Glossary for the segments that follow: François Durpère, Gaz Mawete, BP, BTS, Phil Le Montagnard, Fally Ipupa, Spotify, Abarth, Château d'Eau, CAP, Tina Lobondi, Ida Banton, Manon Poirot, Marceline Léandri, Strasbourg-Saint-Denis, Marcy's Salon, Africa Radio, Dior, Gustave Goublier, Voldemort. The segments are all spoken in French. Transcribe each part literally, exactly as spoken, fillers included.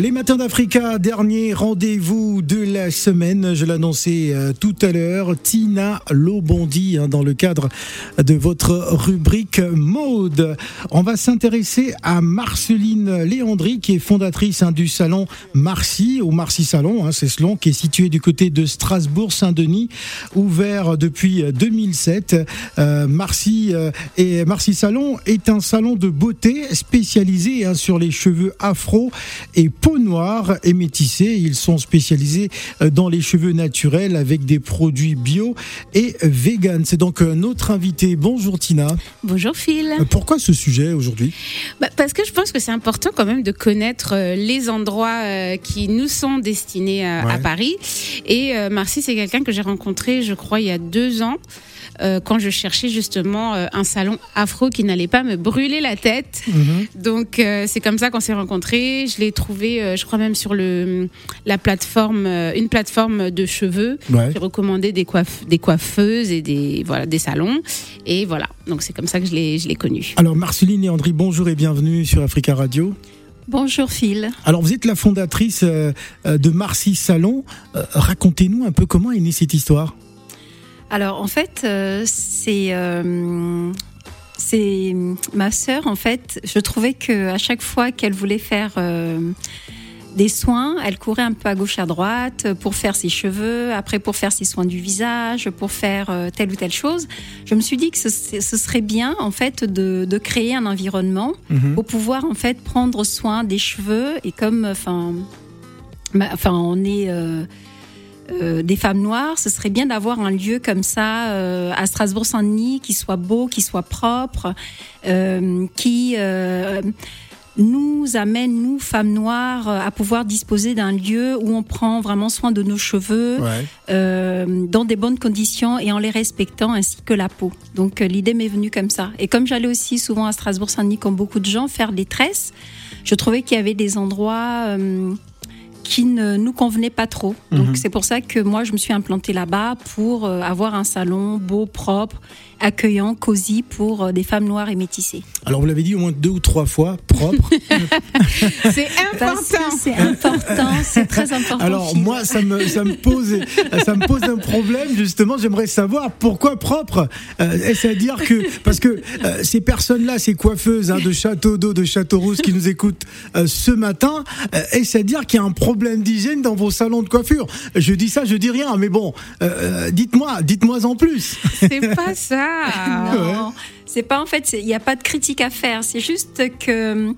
Les Matins d'Africa, dernier rendez-vous de la semaine, je l'annonçais euh, tout à l'heure, Tina Lobondi, hein, dans le cadre de votre rubrique mode. On va s'intéresser à Marceline Léandri, qui est fondatrice hein, du salon Marcy, au Marcy's Salon, hein, c'est ce salon qui est situé du côté de Strasbourg-Saint-Denis, ouvert depuis deux mille sept. Euh, Marcy, euh, et Marcy's Salon est un salon de beauté spécialisé hein, sur les cheveux afro et peau noire et métissée. Ils sont spécialisés dans les cheveux naturels avec des produits bio et vegan. C'est donc notre invité. Bonjour Tina. Bonjour Phil. Pourquoi ce sujet aujourd'hui ? Bah parce que je pense que c'est important quand même de connaître les endroits qui nous sont destinés ouais. à Paris. Et Marcy, c'est quelqu'un que j'ai rencontré, je crois, il y a deux ans. Euh, quand je cherchais justement euh, un salon afro qui n'allait pas me brûler la tête. Mmh. Donc euh, c'est comme ça qu'on s'est rencontrés. Je l'ai trouvé, euh, je crois même sur le, la plateforme, euh, une plateforme de cheveux ouais. qui recommandait des, coiff- des coiffeuses et des, voilà, des salons. Et voilà, donc c'est comme ça que je l'ai, je l'ai connu. Alors Marceline Léandri, bonjour et bienvenue sur Africa Radio. Bonjour Phil. Alors vous êtes la fondatrice euh, de Marcy's Salon. Euh, racontez-nous un peu comment est née cette histoire. Alors en fait, euh, c'est, euh, c'est ma sœur. En fait, je trouvais qu'à chaque fois qu'elle voulait faire euh, des soins, elle courait un peu à gauche à droite pour faire ses cheveux, après pour faire ses soins du visage, pour faire euh, telle ou telle chose. Je me suis dit que ce, ce serait bien en fait de, de créer un environnement mmh. pour pouvoir en fait prendre soin des cheveux. Et comme enfin, bah, enfin on est euh, Euh, des femmes noires, ce serait bien d'avoir un lieu comme ça euh, à Strasbourg-Saint-Denis qui soit beau, qui soit propre, euh, qui euh, nous amène, nous, femmes noires, à pouvoir disposer d'un lieu où on prend vraiment soin de nos cheveux, ouais. euh, dans des bonnes conditions et en les respectant, ainsi que la peau. Donc euh, l'idée m'est venue comme ça. Et comme j'allais aussi souvent à Strasbourg-Saint-Denis, comme beaucoup de gens, faire des tresses, je trouvais qu'il y avait des endroits... Euh, qui ne nous convenait pas trop. Donc mmh. c'est pour ça que moi je me suis implantée là-bas pour euh, avoir un salon beau, propre, accueillant, cosy pour euh, des femmes noires et métissées. Alors vous l'avez dit au moins deux ou trois fois, propre. C'est important. C'est important, c'est très important. Alors Phil. moi ça me ça me pose ça me pose un problème justement. J'aimerais savoir pourquoi propre. Euh, est-ce à dire que parce que euh, ces personnes-là, ces coiffeuses hein, de Château d'Eau, de Château-Rousse qui nous écoutent euh, ce matin, euh, est-ce à dire qu'il y a un problème problème d'hygiène dans vos salons de coiffure? Je dis ça, je dis rien, mais bon, euh, dites-moi, dites-moi en plus. C'est pas ça. Non, ouais. c'est pas en fait, il n'y a pas de critique à faire, c'est juste que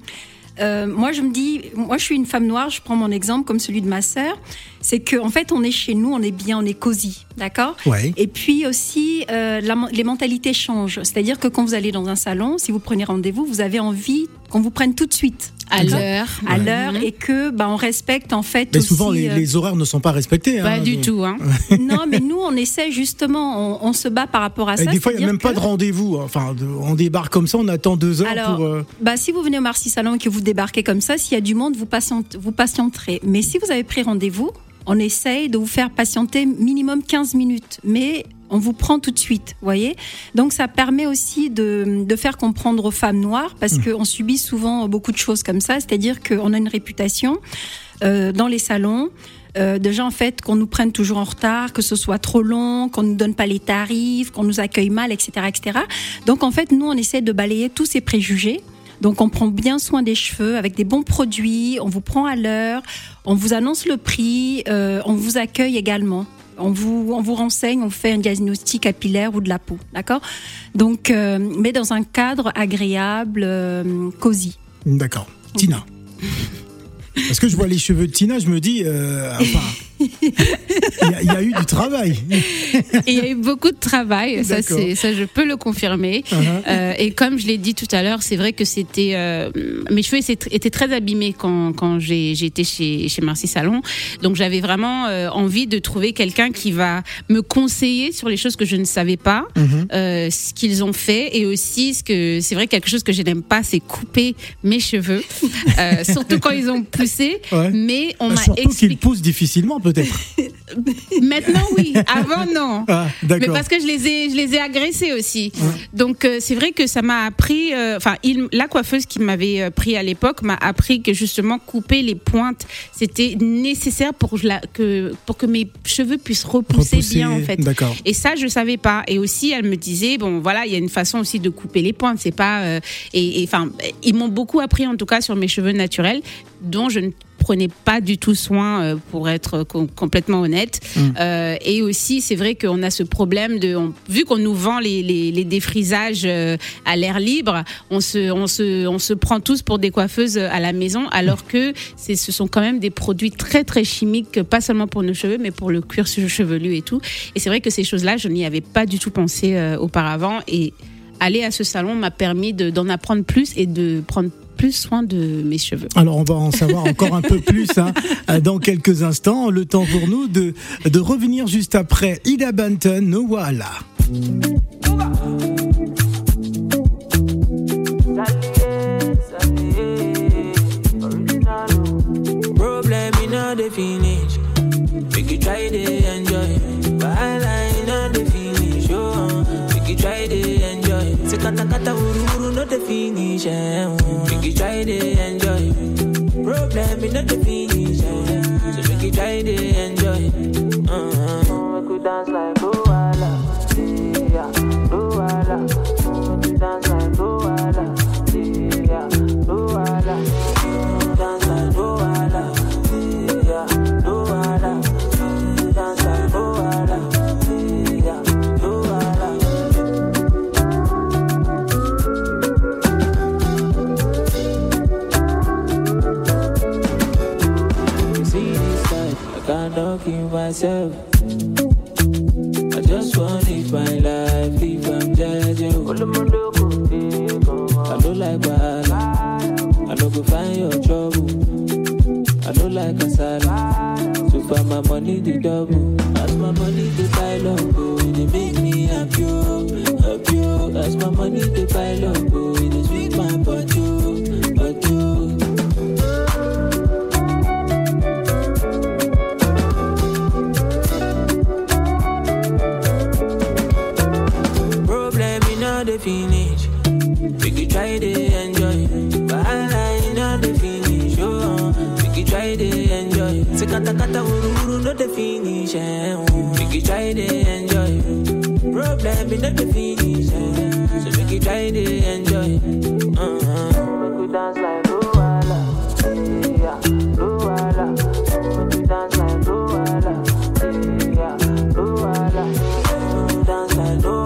euh, moi je me dis, moi je suis une femme noire, je prends mon exemple comme celui de ma sœur, c'est qu'en en fait on est chez nous, on est bien, on est cosy, d'accord ouais. Et puis aussi, euh, la, les mentalités changent, c'est-à-dire que quand vous allez dans un salon, si vous prenez rendez-vous, vous avez envie qu'on vous prenne tout de suite. À D'accord. l'heure, à ouais. l'heure, et que bah on respecte en fait. Mais aussi, souvent les, euh... les horaires ne sont pas respectés. Pas hein, du donc... tout. Hein. Non, mais nous on essaie justement, on, on se bat par rapport à et ça. Des fois il y a même que... pas de rendez-vous. Enfin, on débarque comme ça, on attend deux heures. Alors, pour... Euh... bah si vous venez au Marcy's Salon et que vous débarquez comme ça, s'il y a du monde, vous patientez, vous patienterez. Mais si vous avez pris rendez-vous, on essaye de vous faire patienter minimum quinze minutes, mais on vous prend tout de suite, vous voyez. Donc ça permet aussi de, de faire comprendre aux femmes noires, parce mmh. qu'on subit souvent beaucoup de choses comme ça, c'est-à-dire qu'on a une réputation euh, dans les salons, euh, déjà en fait qu'on nous prenne toujours en retard, que ce soit trop long, qu'on ne nous donne pas les tarifs, qu'on nous accueille mal, et cetera, et cetera. Donc en fait, nous on essaie de balayer tous ces préjugés. Donc on prend bien soin des cheveux avec des bons produits, on vous prend à l'heure, on vous annonce le prix, euh, on vous accueille également. On vous, on vous renseigne, on fait un diagnostic capillaire ou de la peau, d'accord ? Donc, euh, mais dans un cadre agréable, euh, cosy. D'accord. Tina. Parce que je vois les cheveux de Tina, je me dis, euh, enfin, il y, y a eu du travail. Il y a eu beaucoup de travail, ça, c'est, ça je peux le confirmer. Uh-huh. Euh, et comme je l'ai dit tout à l'heure, c'est vrai que c'était, euh, mes cheveux étaient très abîmés quand, quand j'ai, j'étais chez, chez Marcy's Salon. Donc j'avais vraiment euh, envie de trouver quelqu'un qui va me conseiller sur les choses que je ne savais pas, uh-huh. euh, ce qu'ils ont fait. Et aussi, ce que, c'est vrai, quelque chose que je n'aime pas, c'est couper mes cheveux. Euh, surtout quand ils ont plus. Ouais. Mais on bah m'a expliqué. Surtout qu'il pousse difficilement, peut-être. Maintenant, oui. Avant, non. Ah, mais parce que je les ai, je les ai agressés aussi. Ouais. Donc, euh, c'est vrai que ça m'a appris... Enfin, euh, la coiffeuse qui m'avait euh, pris à l'époque m'a appris que, justement, couper les pointes, c'était nécessaire pour, la, que, pour que mes cheveux puissent repousser, repousser bien, en fait. D'accord. Et ça, je ne savais pas. Et aussi, elle me disait, bon, voilà, il y a une façon aussi de couper les pointes. C'est pas... Euh, et enfin, ils m'ont beaucoup appris, en tout cas, sur mes cheveux naturels, dont je ne prenais pas du tout soin, pour être complètement honnête. Mmh. Euh, et aussi, c'est vrai qu'on a ce problème de, on, vu qu'on nous vend les, les, les défrisages à l'air libre, on se, on se, on se prend tous pour des coiffeuses à la maison, alors que c'est, ce sont quand même des produits très, très chimiques, pas seulement pour nos cheveux, mais pour le cuir chevelu et tout. Et c'est vrai que ces choses-là, je n'y avais pas du tout pensé euh, auparavant. Et aller à ce salon m'a permis de, d'en apprendre plus et de prendre plus soin de mes cheveux. Alors on va en savoir encore un peu plus hein, dans quelques instants. Le temps pour nous de, de revenir juste après Ida Banton, nous voilà. Problem in a the finish, make you try to enjoy. Bala in a the finish, oh, make you try to enjoy. C'est kata kata uru. Not the finish, eh? Make you try to enjoy. Problem is not the finish, eh? So make you try to enjoy. Uh-huh. Oh, I could dance like Luala, yeah, Luala. Oh, I could dance like Luala, yeah, Luala. I could dance like Luala, yeah, Luala. I could dance like Luala. Talking myself, I just want to live my life. If I'm judging, I don't like bad. I don't go find your trouble. I don't like a salad. So far my money the double. As my money the pile up, oh, they make me happy, happy. As my money the pile up, oh, they sweet my body, body. Finish, make you try to enjoy. Bahala inna the finish, oh, make you try to enjoy. Se kata kata uru uru not the finish, eh, oh, make you try to enjoy. Problem inna the finish, eh, so make you try to enjoy. Uh-huh. Make you dance like Luala, yeah, Luala. Make you dance like Luala, yeah, Luala. Make you dance like Luala.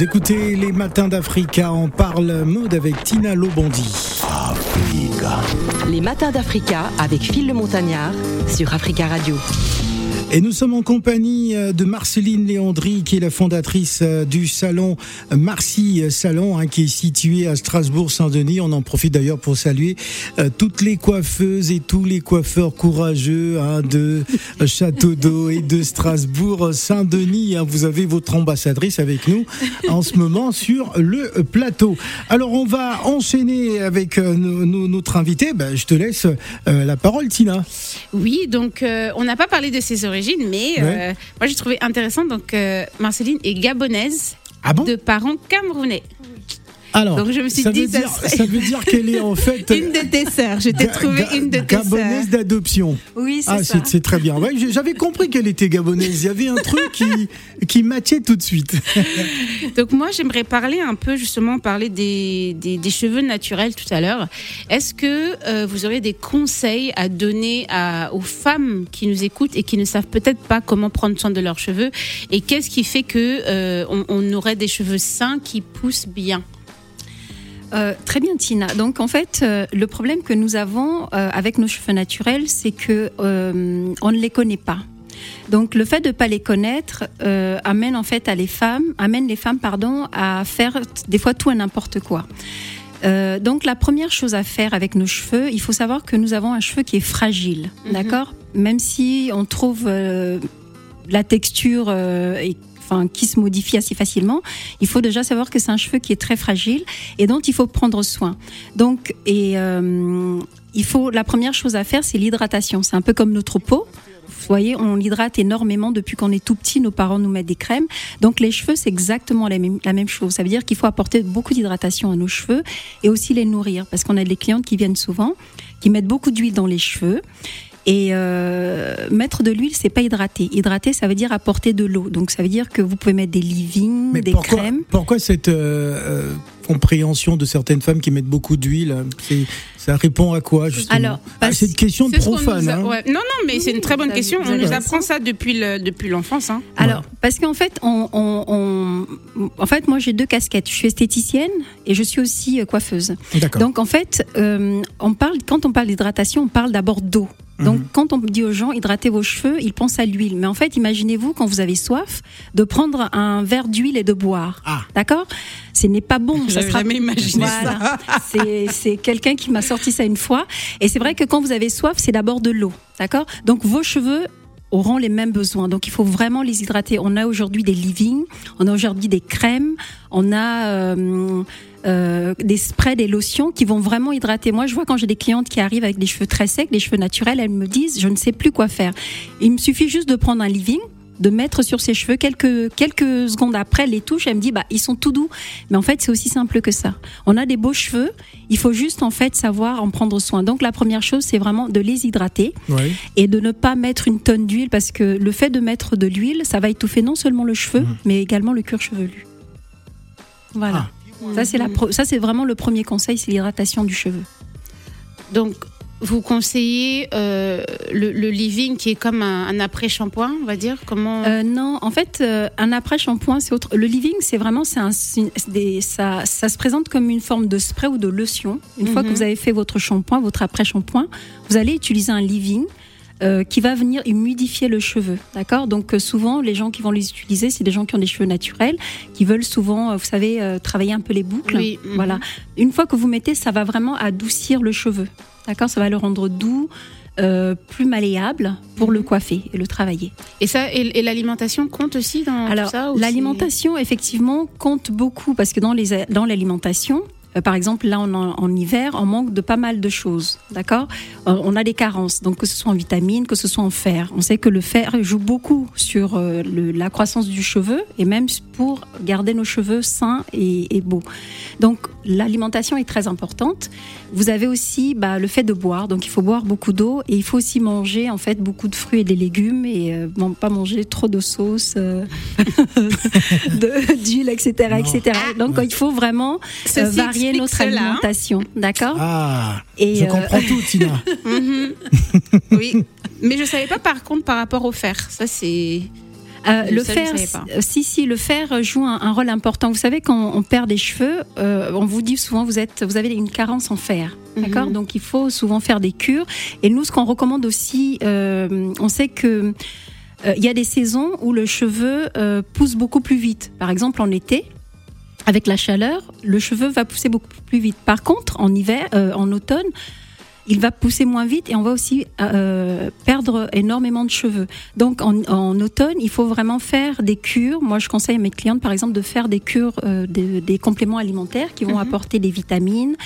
Écoutez les matins d'Africa, on parle mode avec Tina Lobondi. Africa. Les matins d'Africa avec Phil Le Montagnard sur Africa Radio. Et nous sommes en compagnie de Marceline Léandri, qui est la fondatrice du salon Marcy's Salon, hein, qui est situé à Strasbourg-Saint-Denis. On en profite d'ailleurs pour saluer euh, toutes les coiffeuses et tous les coiffeurs courageux hein, de Château d'Eau et de Strasbourg-Saint-Denis. Hein. Vous avez votre ambassadrice avec nous en ce moment sur le plateau. Alors on va enchaîner avec euh, nos, nos, notre invité. Ben, je te laisse euh, la parole, Tina. Oui, donc euh, on n'a pas parlé de ses origines. Mais euh, ouais. moi j'ai trouvé intéressant. Donc euh, Marceline est gabonaise, ah bon, de parents camerounais. Alors, donc je me suis ça dit, veut ça, dire, serait... ça veut dire qu'elle est en fait une de tes sœurs. Je t'ai ga- trouvé ga- une de tes sœurs. Gabonaise d'adoption. Oui, c'est ah, ça. C'est, c'est très bien. Ouais, j'avais compris qu'elle était gabonaise. Il y avait un truc qui qui matchait tout de suite. Donc moi, j'aimerais parler un peu justement parler des des, des cheveux naturels tout à l'heure. Est-ce que euh, vous aurez des conseils à donner à, aux femmes qui nous écoutent et qui ne savent peut-être pas comment prendre soin de leurs cheveux, et qu'est-ce qui fait que euh, on, on aurait des cheveux sains qui poussent bien? Euh, très bien, Tina. Donc, en fait, euh, le problème que nous avons euh, avec nos cheveux naturels, c'est que euh, on ne les connaît pas. Donc, le fait de ne pas les connaître euh, amène en fait à les femmes, amène les femmes, pardon, à faire des fois tout et n'importe quoi. Euh, donc, la première chose à faire avec nos cheveux, il faut savoir que nous avons un cheveu qui est fragile, mm-hmm. d'accord ? Même si on trouve euh, la texture euh, et Enfin, qui se modifie assez facilement, il faut déjà savoir que c'est un cheveu qui est très fragile et dont il faut prendre soin. Donc, et, euh, il faut, la première chose à faire, c'est l'hydratation. C'est un peu comme notre peau. Vous voyez, on l'hydrate énormément depuis qu'on est tout petit. Nos parents nous mettent des crèmes. Donc, les cheveux, c'est exactement la même, la même chose. Ça veut dire qu'il faut apporter beaucoup d'hydratation à nos cheveux et aussi les nourrir. Parce qu'on a des clientes qui viennent souvent, qui mettent beaucoup d'huile dans les cheveux. Et euh, mettre de l'huile, c'est pas hydrater. Hydrater, ça veut dire apporter de l'eau. Donc ça veut dire que vous pouvez mettre des leave-in, des pourquoi, crèmes. Pourquoi cette euh, euh, compréhension de certaines femmes qui mettent beaucoup d'huile, c'est, ça répond à quoi justement? Alors, ah, c'est une question c'est de profane. Ce a, hein. ouais. Non, non, mais oui, c'est une très bonne question. On nous apprend ça depuis, le, depuis l'enfance. Hein. Alors, ouais. parce qu'en fait, on, on, on, en fait, moi j'ai deux casquettes. Je suis esthéticienne et je suis aussi coiffeuse. D'accord. Donc en fait, euh, on parle, quand on parle d'hydratation, on parle d'abord d'eau. Donc, mmh. quand on dit aux gens, hydratez vos cheveux, ils pensent à l'huile. Mais en fait, imaginez-vous, quand vous avez soif, de prendre un verre d'huile et de boire. Ah. D'accord ? Ce n'est pas bon. J'avais ça jamais sera... imaginé voilà. ça. c'est, c'est quelqu'un qui m'a sorti ça une fois. Et c'est vrai que quand vous avez soif, c'est d'abord de l'eau. D'accord ? Donc, vos cheveux auront les mêmes besoins. Donc, il faut vraiment les hydrater. On a aujourd'hui des leave-in, on a aujourd'hui des crèmes, on a... Euh, Euh, des sprays, des lotions qui vont vraiment hydrater. Moi, je vois quand j'ai des clientes qui arrivent avec des cheveux très secs, des cheveux naturels, elles me disent, je ne sais plus quoi faire. Il me suffit juste de prendre un leave-in, de mettre sur ses cheveux, quelques, quelques secondes après, les touches, elle me dit, bah, ils sont tout doux. Mais en fait, c'est aussi simple que ça. On a des beaux cheveux, il faut juste, en fait, savoir en prendre soin. Donc, la première chose, c'est vraiment de les hydrater ouais. et de ne pas mettre une tonne d'huile, parce que le fait de mettre de l'huile, ça va étouffer non seulement le cheveu, mmh. mais également le cuir chevelu. Voilà. Ah. Ça c'est, la pro- ça, c'est vraiment le premier conseil, c'est l'hydratation du cheveu. Donc, vous conseillez euh, le, le leave-in qui est comme un, un après-shampoing, on va dire comment... euh, Non, en fait, euh, un après-shampoing, c'est autre. Le leave-in, c'est vraiment, c'est un, c'est des, ça, ça se présente comme une forme de spray ou de lotion. Une mm-hmm. fois que vous avez fait votre shampoing, votre après-shampoing, vous allez utiliser un leave-in. Euh, qui va venir humidifier le cheveu, d'accord ? Donc euh, souvent, les gens qui vont les utiliser, c'est des gens qui ont des cheveux naturels, qui veulent souvent, euh, vous savez, euh, travailler un peu les boucles. Oui. Mmh. Voilà. Une fois que vous mettez, ça va vraiment adoucir le cheveu, d'accord ? Ça va le rendre doux, euh, plus malléable pour mmh. le coiffer et le travailler. Et ça, et, et l'alimentation compte aussi dans Alors, tout ça ? Alors, l'alimentation, c'est... effectivement, compte beaucoup parce que dans les, dans l'alimentation. Par exemple, là, on en, en hiver, on manque de pas mal de choses, d'accord ? On a des carences, donc que ce soit en vitamines, que ce soit en fer. On sait que le fer joue beaucoup sur euh, le, la croissance du cheveu et même pour garder nos cheveux sains et, et beaux. Donc, l'alimentation est très importante. Vous avez aussi bah, le fait de boire, donc il faut boire beaucoup d'eau et il faut aussi manger, en fait, beaucoup de fruits et des légumes et euh, pas manger trop de sauce, euh, de, d'huile, et cetera, et cetera. Donc, il faut vraiment euh, varier notre cela, alimentation, hein. d'accord Ah, et je euh... comprends tout, Tina. mm-hmm. Oui, mais je savais pas par contre par rapport au fer. Ça c'est euh, le ça, fer. Si si, le fer joue un, un rôle important. Vous savez quand on perd des cheveux, euh, on vous dit souvent vous êtes, vous avez une carence en fer. D'accord ? Donc il faut souvent faire des cures. Et nous, ce qu'on recommande aussi, euh, on sait que il euh, y a des saisons où le cheveu euh, pousse beaucoup plus vite. Par exemple en été. Avec la chaleur, le cheveu va pousser beaucoup plus vite. Par contre, en hiver, euh, en automne, il va pousser moins vite et on va aussi euh, perdre énormément de cheveux. Donc, en, en automne, il faut vraiment faire des cures. Moi, je conseille à mes clientes, par exemple, de faire des cures euh, de, des compléments alimentaires qui vont mm-hmm. apporter des vitamines,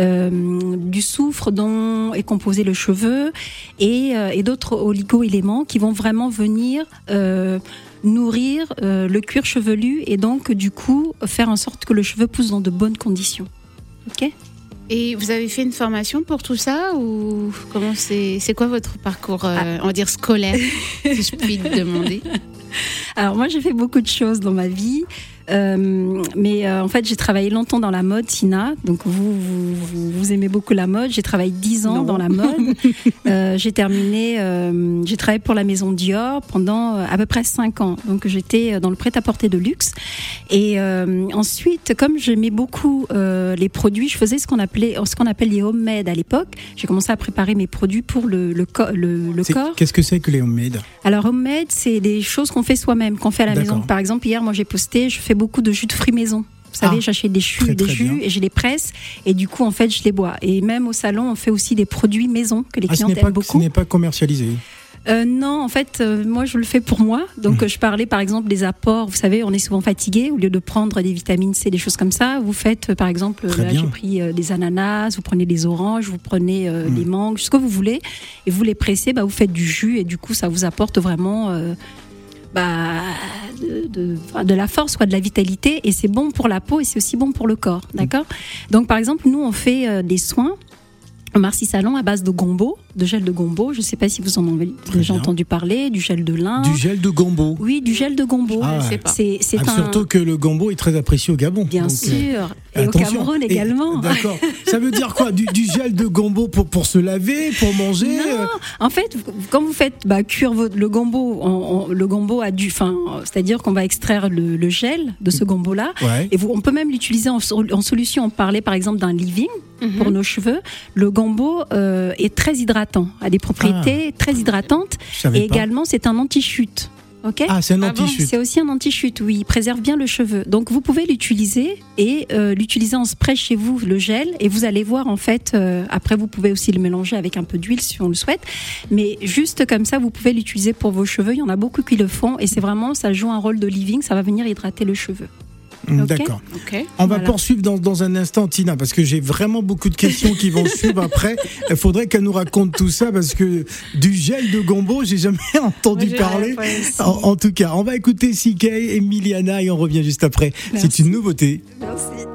euh, du soufre dont est composé le cheveu et, euh, et d'autres oligo-éléments qui vont vraiment venir... Euh, nourrir euh, le cuir chevelu et donc du coup faire en sorte que le cheveu pousse dans de bonnes conditions. Ok ? Et vous avez fait une formation pour tout ça ou comment c'est c'est quoi votre parcours euh, ah. on va dire scolaire si je puis te demander ? Alors moi j'ai fait beaucoup de choses dans ma vie. Euh, mais euh, en fait, j'ai travaillé longtemps dans la mode, Tina. Donc, vous, vous, vous aimez beaucoup la mode. J'ai travaillé dix ans non. dans la mode. euh, j'ai terminé, euh, j'ai travaillé pour la maison Dior pendant à peu près cinq ans. Donc, j'étais dans le prêt-à-porter de luxe. Et euh, ensuite, comme j'aimais beaucoup euh, les produits, je faisais ce qu'on appelait, ce qu'on appelle les homemade à l'époque. J'ai commencé à préparer mes produits pour le, le, co- le, le corps. Qu'est-ce que c'est que les homemade ? Alors, homemade, c'est des choses qu'on fait soi-même, qu'on fait à la D'accord. maison. Par exemple, hier, moi, j'ai posté, je fais beaucoup de jus de fruits maison. Vous savez, ah, j'achète des, chus, très, des très jus bien. Et je les presse et du coup, en fait, je les bois. Et même au salon, on fait aussi des produits maison que les ah, clients aiment pas, beaucoup. Ce n'est pas commercialisé. Euh, non, en fait, euh, moi, je le fais pour moi. Donc, mmh. je parlais, par exemple, des apports. Vous savez, on est souvent fatigué. Au lieu de prendre des vitamines C, des choses comme ça, vous faites, par exemple, euh, là, j'ai pris euh, des ananas, vous prenez des oranges, vous prenez euh, mmh. des mangues, ce que vous voulez. Et vous les pressez, bah, vous faites du jus et du coup, ça vous apporte vraiment... Euh, Bah, de, de, de la force, quoi, de la vitalité, et c'est bon pour la peau et c'est aussi bon pour le corps, d'accord ? Donc par exemple, nous on fait euh, des soins au Marcy's Salon à base de gombo, de gel de gombo. Je ne sais pas si vous en avez déjà entendu parler, du gel de lin. Du gel de gombo. Oui, du gel de gombo. Ah, ouais. c'est, c'est ah, un... Surtout que le gombo est très apprécié au Gabon. Bien donc, sûr, euh, et attention. Au Cameroun également. Et, d'accord. Ça veut dire quoi ? du, du gel de gombo pour, pour se laver, pour manger ? Non, euh... en fait, quand vous faites bah, cuire votre, le gombo, on, on, le gombo a du... Fin, c'est-à-dire qu'on va extraire le, le gel de ce gombo-là. Ouais. Et vous, on peut même l'utiliser en, en solution. On parlait par exemple d'un leave-in mm-hmm. pour nos cheveux. Le gombo euh, est très hydratant, a des propriétés ah. très hydratantes et également pas. C'est un anti-chute. Okay ah, c'est un anti-chute. Ah bon, c'est aussi un anti-chute, oui, il préserve bien le cheveu. Donc vous pouvez l'utiliser et euh, l'utiliser en spray chez vous, le gel, et vous allez voir en fait, euh, après vous pouvez aussi le mélanger avec un peu d'huile si on le souhaite, mais juste comme ça vous pouvez l'utiliser pour vos cheveux, il y en a beaucoup qui le font et c'est vraiment, ça joue un rôle de leave-in, ça va venir hydrater le cheveu. Okay. D'accord. Okay. On va voilà. poursuivre dans, dans un instant, Tina, parce que j'ai vraiment beaucoup de questions qui vont suivre après. Il faudrait qu'elle nous raconte tout ça, parce que du gel de gombo, j'ai jamais entendu Moi, j'ai parler. En, en tout cas, on va écouter C K et Miliana et on revient juste après. Merci. C'est une nouveauté. Merci.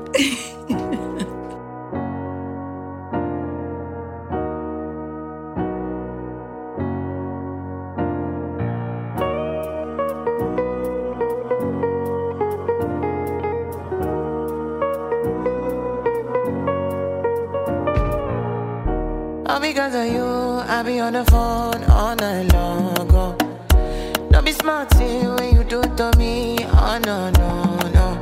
Because of you, I be on the phone all night long ago. Don't be smart when you do it to me, oh no, no, no.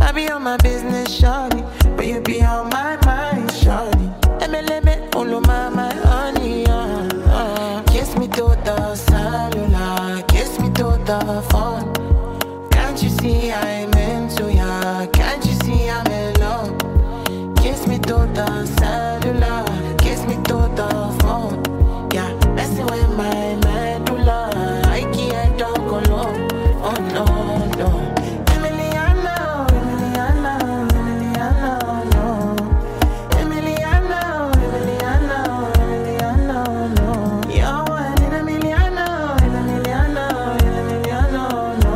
I be on my business, shawty, but you be on my mind, shawty. M L M, ulu mama, honey, uh, uh. Kiss me to the cellular, kiss me to the phone. Can't you see I'm into ya, can't you see I'm in love? Kiss me to the cellular, the phone, yeah, messing with my medulla, I can't talk alone, oh no, no, Emiliano, Emiliano, Emiliano, no, Emiliano, Emiliano, Emiliano, no, yo, Emiliano, Emiliano, Emiliano, no,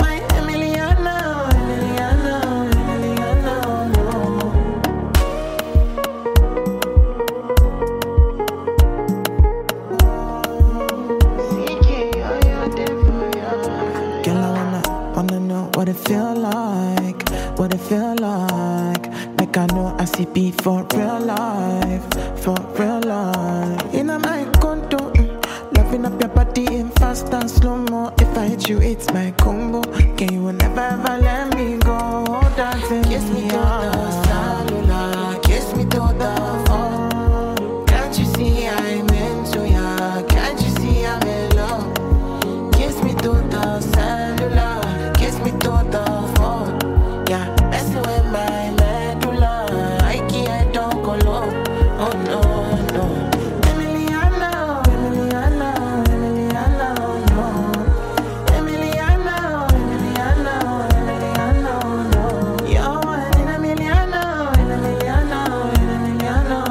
my Emiliano, Emiliano, Emiliano, no. What it feel like, what it feel like. Like I know I see be for real life, for real life. In a my condo, mm, loving up your body in fast and slow-mo. If I hit you, it's my combo. Can you never ever let me go? Dancing, kiss me to the cellular, kiss me to the phone. Can't you see I'm into ya, can't you see I'm in love? Kiss me to the cellular, kiss me to the phone, yeah, messing with my medulla, I can't talk alone, oh no, no, Emiliano, Emiliano, Emiliano, no, Emiliano, Emiliano, Emiliano, no, yo, Emiliano, Emiliano, Emiliano,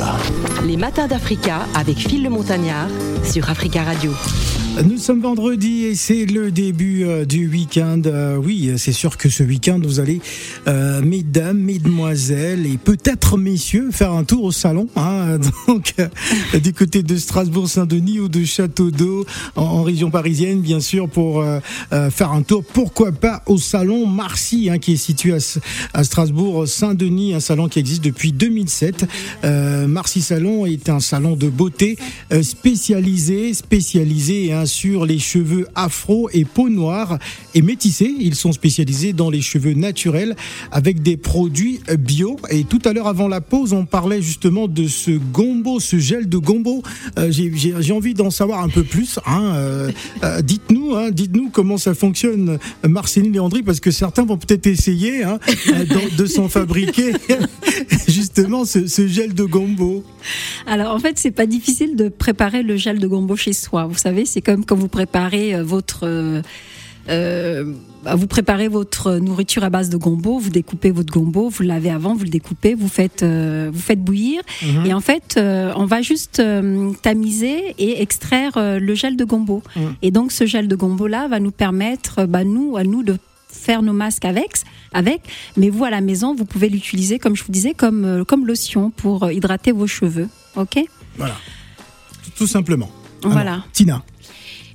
d'Africa. Les matins d'Africa avec Phil Le Montagnard sur Africa Radio. Nous sommes vendredi et c'est le début euh, du week-end. Euh, oui, c'est sûr que ce week-end, vous allez, euh, mesdames, mesdemoiselles et peut-être messieurs, faire un tour au salon. Hein, donc, euh, du côté de Strasbourg-Saint-Denis ou de Château d'Eau, en, en région parisienne, bien sûr, pour euh, euh, faire un tour, pourquoi pas, au salon Marcy, hein, qui est situé à, à Strasbourg-Saint-Denis, un salon qui existe depuis deux mille sept. Euh, Marcy's Salon est un salon de beauté euh, spécialisé, spécialisé, hein, sur les cheveux afro et peau noire et métissés. Ils sont spécialisés dans les cheveux naturels avec des produits bio. Et tout à l'heure, avant la pause, on parlait justement de ce gombo, ce gel de gombo. Euh, j'ai, j'ai, j'ai envie d'en savoir un peu plus. Hein. Euh, euh, dites-nous, hein, dites-nous comment ça fonctionne, Marceline Léandri, parce que certains vont peut-être essayer hein, de, de s'en fabriquer justement ce, ce gel de gombo. Alors en fait, c'est pas difficile de préparer le gel de gombo chez soi. Vous savez, c'est comme quand vous préparez votre euh, euh, vous préparez votre nourriture à base de gombo, vous découpez votre gombo, vous le lavez avant, vous le découpez, vous faites euh, vous faites bouillir mm-hmm. et en fait euh, on va juste euh, tamiser et extraire euh, le gel de gombo. Mm. Et donc ce gel de gombo là va nous permettre bah nous à nous de faire nos masques avec, avec, mais vous à la maison, vous pouvez l'utiliser, comme je vous disais, comme, euh, comme lotion pour hydrater vos cheveux, ok ? Voilà, tout simplement. Voilà. Alors, Tina.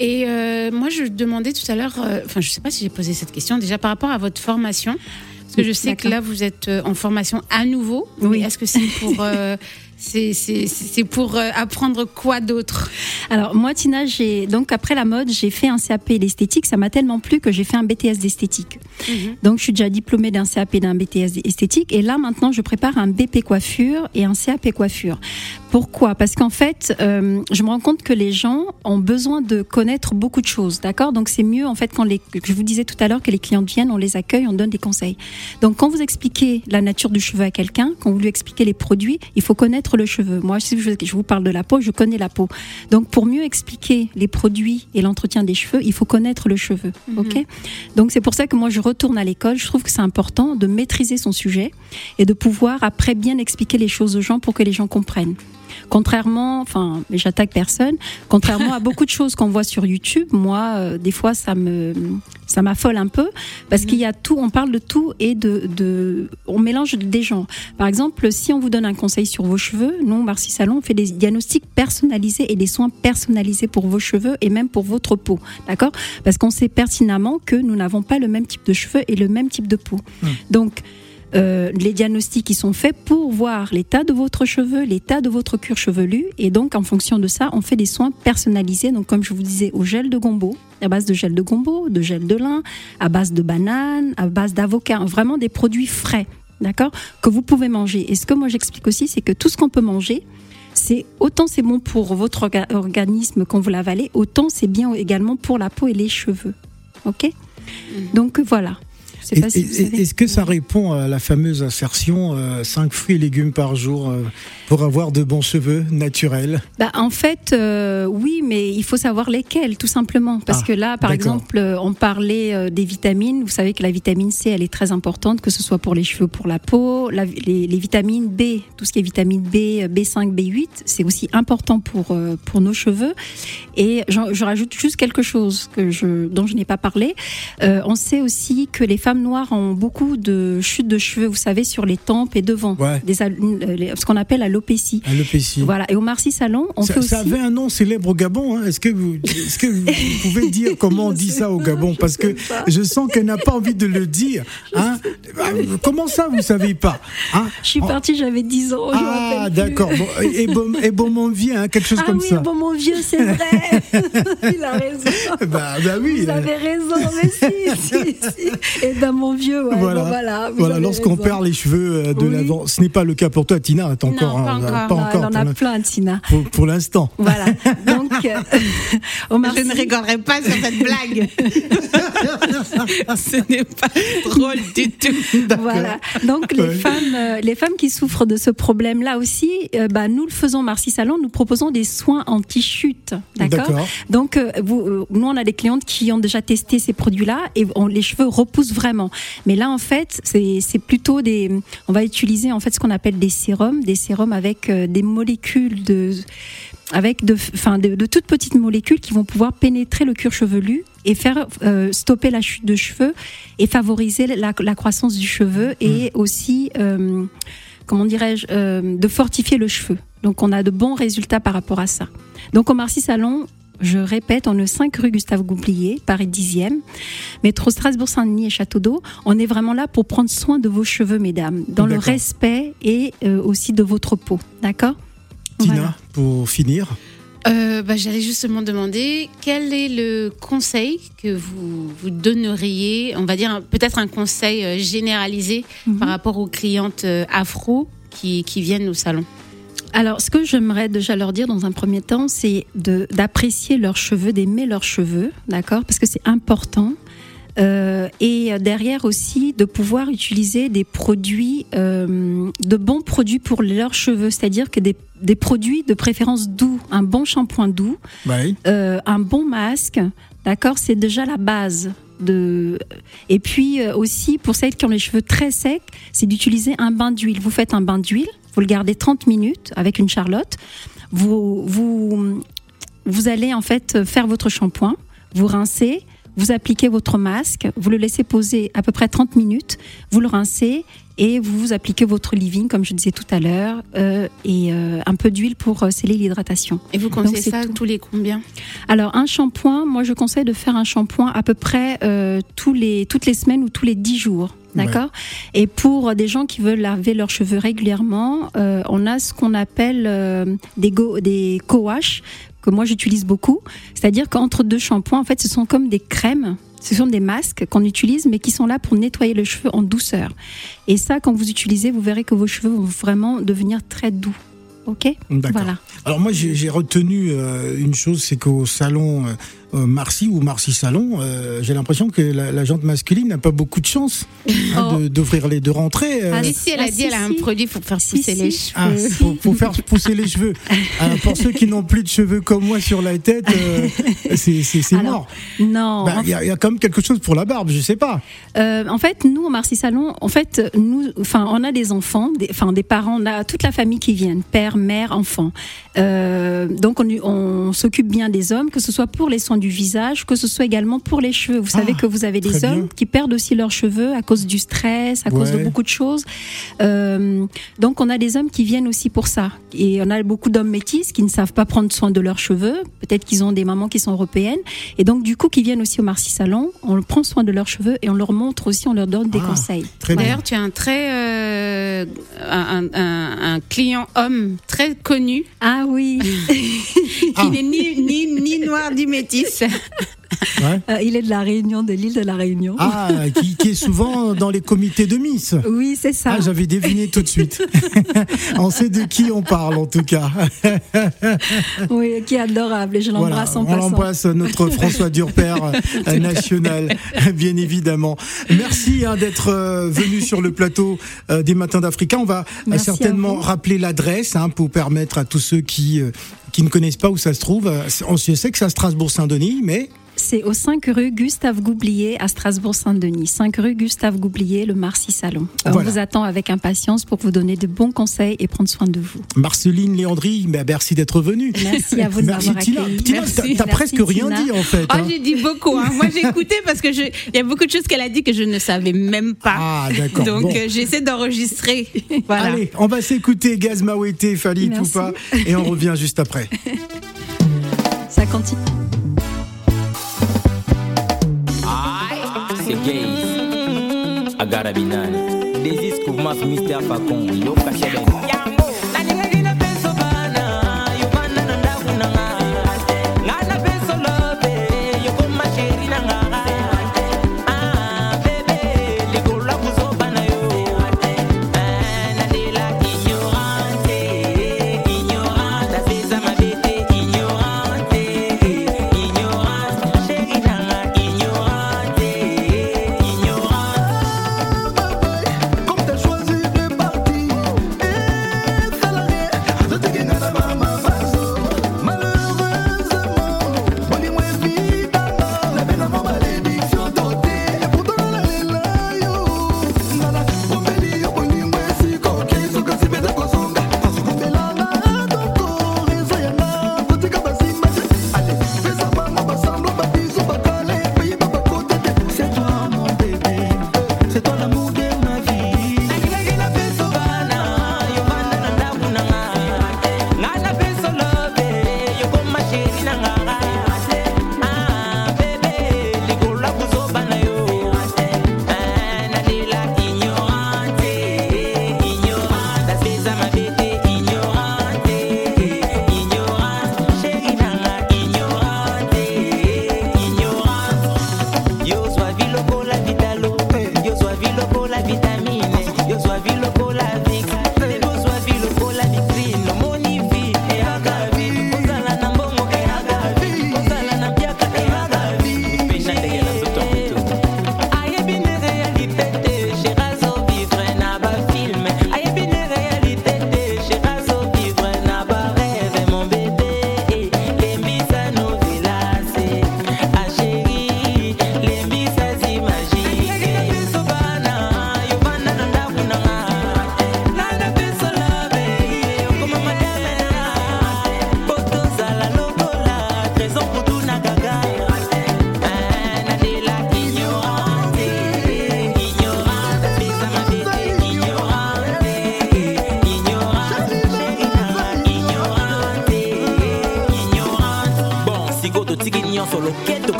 Et euh, moi, je demandais tout à l'heure, enfin, euh, je ne sais pas si j'ai posé cette question, déjà par rapport à votre formation, parce que je sais D'accord. que là, vous êtes en formation à nouveau, oui. mais est-ce que c'est pour... Euh, C'est, c'est, c'est pour apprendre quoi d'autre ? Alors moi Tina, j'ai, donc après la mode, j'ai fait un C A P d'esthétique, ça m'a tellement plu que j'ai fait un B T S d'esthétique. Mmh. Donc je suis déjà diplômée d'un C A P et d'un B T S esthétique et là maintenant je prépare un B P coiffure et un C A P coiffure. Pourquoi ? Parce qu'en fait, euh, je me rends compte que les gens ont besoin de connaître beaucoup de choses, d'accord ? Donc c'est mieux en fait quand les, je vous disais tout à l'heure que les clientes viennent, on les accueille, on donne des conseils. Donc quand vous expliquez la nature du cheveu à quelqu'un, quand vous lui expliquez les produits, il faut connaître le cheveu. Moi, si je vous parle de la peau, je connais la peau. Donc, pour mieux expliquer les produits et l'entretien des cheveux, il faut connaître le cheveu. Mm-hmm. Ok ? Donc, c'est pour ça que moi, je retourne à l'école. Je trouve que c'est important de maîtriser son sujet et de pouvoir après bien expliquer les choses aux gens pour que les gens comprennent. Contrairement, enfin, mais j'attaque personne. Contrairement à beaucoup de choses qu'on voit sur YouTube, moi, euh, des fois, ça me, ça m'affole un peu parce mmh. qu'il y a tout. On parle de tout et de, de, on mélange des genres. Par exemple, si on vous donne un conseil sur vos cheveux, nous, Marcy's Salon, on fait des diagnostics personnalisés et des soins personnalisés pour vos cheveux et même pour votre peau, d'accord ? Parce qu'on sait pertinemment que nous n'avons pas le même type de cheveux et le même type de peau. Mmh. Donc Euh, les diagnostics qui sont faits pour voir l'état de votre cheveu, l'état de votre cuir chevelu et donc en fonction de ça on fait des soins personnalisés, donc comme je vous disais au gel de gombo, à base de gel de gombo, de gel de lin, à base de banane, à base d'avocat, vraiment des produits frais, d'accord, que vous pouvez manger. Et ce que moi j'explique aussi, c'est que tout ce qu'on peut manger, c'est autant c'est bon pour votre orga- organisme quand vous l'avalez, autant c'est bien également pour la peau et les cheveux, ok ? Donc voilà. Et, si et, est-ce que ça répond à la fameuse assertion euh, cinq fruits et légumes par jour euh, pour avoir de bons cheveux naturels ? Bah, en fait, euh, oui, mais il faut savoir lesquels, tout simplement. Parce ah, que là, par d'accord. exemple, on parlait euh, des vitamines. Vous savez que la vitamine C, elle est très importante, que ce soit pour les cheveux, pour la peau. La, les, les vitamines B, tout ce qui est vitamine B, B cinq, B huit, c'est aussi important pour, euh, pour nos cheveux. Et je rajoute juste quelque chose que je, dont je n'ai pas parlé. Euh, on sait aussi que les femmes noires ont beaucoup de chutes de cheveux, vous savez, sur les tempes et devant, ouais. des al- les, ce qu'on appelle alopécie. Alopécie. Voilà. Et au Marcy's Salon, on ça, fait aussi. Ça avait un nom célèbre au Gabon. Hein. Est-ce que vous, est-ce que vous pouvez dire comment on dit ça au Gabon ? Parce que pas. Je sens qu'elle n'a pas envie de le dire. Hein. Comment ça, vous savez pas ? Hein. Je suis partie, j'avais dix ans. Ah, d'accord. Bon, et bon, et bon mon vieux, hein, quelque chose ah comme oui, ça. Ah oui, bon mon vieux, c'est vrai. Il a raison. Bah, bah oui. Vous avez raison, mais si, si, si. Et dans mon vieux, ouais, voilà. Bon, voilà, voilà lorsqu'on raison. Perd les cheveux de oui. l'avant, ce n'est pas le cas pour toi, Tina. T'as encore, non, pas encore, pas non, encore. On en a plein, Tina. Pour, pour l'instant. Voilà. Donc au Marcy. Je ne rigolerai pas sur cette blague. Ce n'est pas drôle du tout. D'accord. Voilà. Donc les, ouais. femmes, euh, les femmes qui souffrent de ce problème-là aussi, euh, bah, nous le faisons Marcy's Salon, nous proposons des soins anti-chute. D'accord, d'accord. Donc euh, vous, euh, nous on a des clientes qui ont déjà testé ces produits-là et on, les cheveux repoussent vraiment. Mais là en fait, c'est, c'est plutôt des... On va utiliser en fait ce qu'on appelle des sérums, des sérums avec euh, des molécules de... avec de, enfin de, de toutes petites molécules qui vont pouvoir pénétrer le cuir chevelu et faire euh, stopper la chute de cheveux et favoriser la, la croissance du cheveu et mmh. aussi, euh, comment dirais-je, euh, de fortifier le cheveu. Donc on a de bons résultats par rapport à ça. Donc au Marcy's Salon, je répète, on est cinq rue Gustave Goublier, Paris dixième, métro Strasbourg-Saint-Denis et Château d'Eau. On est vraiment là pour prendre soin de vos cheveux, mesdames, dans d'accord. le respect et euh, aussi de votre peau, d'accord ? Tina, voilà. Pour finir, euh, bah, j'allais justement demander quel est le conseil que vous, vous donneriez, on va dire peut-être un conseil généralisé mm-hmm. par rapport aux clientes afro qui, qui viennent au salon. Alors, ce que j'aimerais déjà leur dire dans un premier temps, c'est de, d'apprécier leurs cheveux, d'aimer leurs cheveux, d'accord ? Parce que c'est important. Euh, et derrière aussi de pouvoir utiliser des produits, euh, de bons produits pour leurs cheveux, c'est-à-dire que des, des produits de préférence doux, un bon shampoing doux, oui. euh, un bon masque, d'accord, c'est déjà la base. De... Et puis euh, aussi pour celles qui ont les cheveux très secs, c'est d'utiliser un bain d'huile. Vous faites un bain d'huile, vous le gardez trente minutes avec une charlotte, vous, vous, vous allez en fait faire votre shampoing, vous rincez. Vous appliquez votre masque, vous le laissez poser à peu près trente minutes, vous le rincez et vous, vous appliquez votre leave-in, comme je disais tout à l'heure, euh, et euh, un peu d'huile pour euh, sceller l'hydratation. Et vous conseillez ça tout. tous les combien ? Alors, un shampoing, moi je conseille de faire un shampoing à peu près euh, tous les, toutes les semaines ou tous les dix jours. D'accord ? Ouais. Et pour des gens qui veulent laver leurs cheveux régulièrement, euh, on a ce qu'on appelle euh, des, go- des co-wash, que moi j'utilise beaucoup, c'est-à-dire qu'entre deux shampoings, en fait, ce sont comme des crèmes, ce sont des masques qu'on utilise, mais qui sont là pour nettoyer le cheveu en douceur. Et ça, quand vous utilisez, vous verrez que vos cheveux vont vraiment devenir très doux. Ok ? D'accord. Voilà. Alors moi, j'ai, j'ai retenu euh, une chose, c'est qu'au salon euh, Marcy ou Marcy's Salon, euh, j'ai l'impression que la, la gente masculine n'a pas beaucoup de chance hein, oh. de, d'offrir les deux rentrées. Euh... Ah, si, elle a ah, dit, si, elle a si. un produit pour faire pousser si, les si. cheveux. Ah, pour, pour faire pousser les cheveux. Ah, pour ceux qui n'ont plus de cheveux comme moi sur la tête, euh, c'est, c'est, c'est Alors, mort. Non. Bah, il y a, y a quand même quelque chose pour la barbe, je sais pas. Euh, en fait, nous au Marcy's Salon, en fait, nous, enfin, on a des enfants, enfin, des, des parents, on a toute la famille qui viennent, père, mère, enfant. Euh, donc on, on s'occupe bien des hommes, que ce soit pour les soins du visage, que ce soit également pour les cheveux. Vous ah, savez que vous avez des hommes bien. qui perdent aussi leurs cheveux à cause du stress, à ouais. cause de beaucoup de choses. Euh, donc on a des hommes qui viennent aussi pour ça. Et on a beaucoup d'hommes métis qui ne savent pas prendre soin de leurs cheveux. Peut-être qu'ils ont des mamans qui sont européennes. Et donc du coup, qui viennent aussi au Marcy's Salon, on prend soin de leurs cheveux et on leur montre aussi, on leur donne des ah, conseils. D'ailleurs, tu as un très euh, un, un, un client homme très connu. Ah oui, qui ah. n'est ni, ni, ni noir ni métis. Ouais. Euh, il est de la Réunion, de l'île de la Réunion. Ah, qui, qui est souvent dans les comités de Miss. Oui, c'est ça. Ah, j'avais deviné tout de suite. On sait de qui on parle, en tout cas. Oui, qui est adorable. Et je l'embrasse voilà, en on passant. On l'embrasse, notre François Durpère national, bien évidemment. Merci hein, d'être euh, venu sur le plateau euh, des Matins d'Africa. On va Merci certainement rappeler l'adresse hein, pour permettre à tous ceux qui, euh, qui ne connaissent pas où ça se trouve. On sait que c'est à Strasbourg-Saint-Denis, mais... C'est au cinq rue Gustave Goublier à Strasbourg-Saint-Denis. cinq rue Gustave Goublier, le Marcy's Salon. Voilà. On vous attend avec impatience pour vous donner de bons conseils et prendre soin de vous. Marceline Léandri, merci d'être venue. Merci à vous de m'avoir accueillie. Tina, merci. t'as, t'as merci presque Tina. rien dit en fait. Oh, hein. J'ai dit beaucoup. Hein. Moi j'ai écouté parce que je, il y a beaucoup de choses qu'elle a dit que je ne savais même pas. Ah d'accord. Donc bon. euh, j'essaie d'enregistrer. Voilà. Allez, on va s'écouter Gaz Mawete, Fally Ipupa et on revient juste après. Ça continue. Gays, I gotta be none. This is Kumasi Mister Fakon. Yo, Kashaden.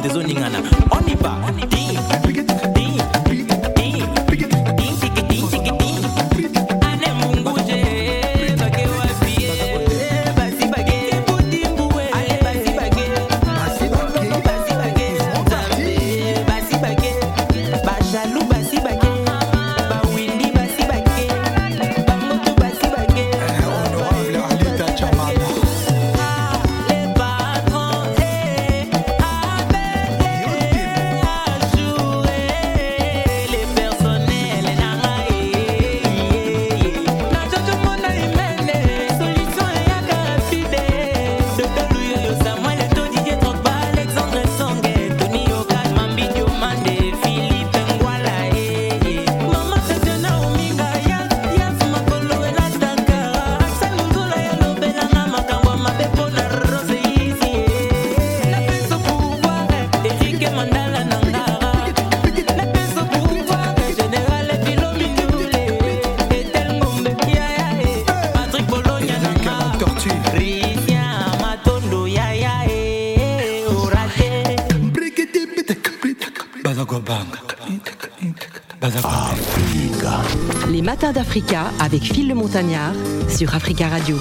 des zoningana. On y va, on y va. Les matins d'Africa avec Phil Le Montagnard sur Africa Radio.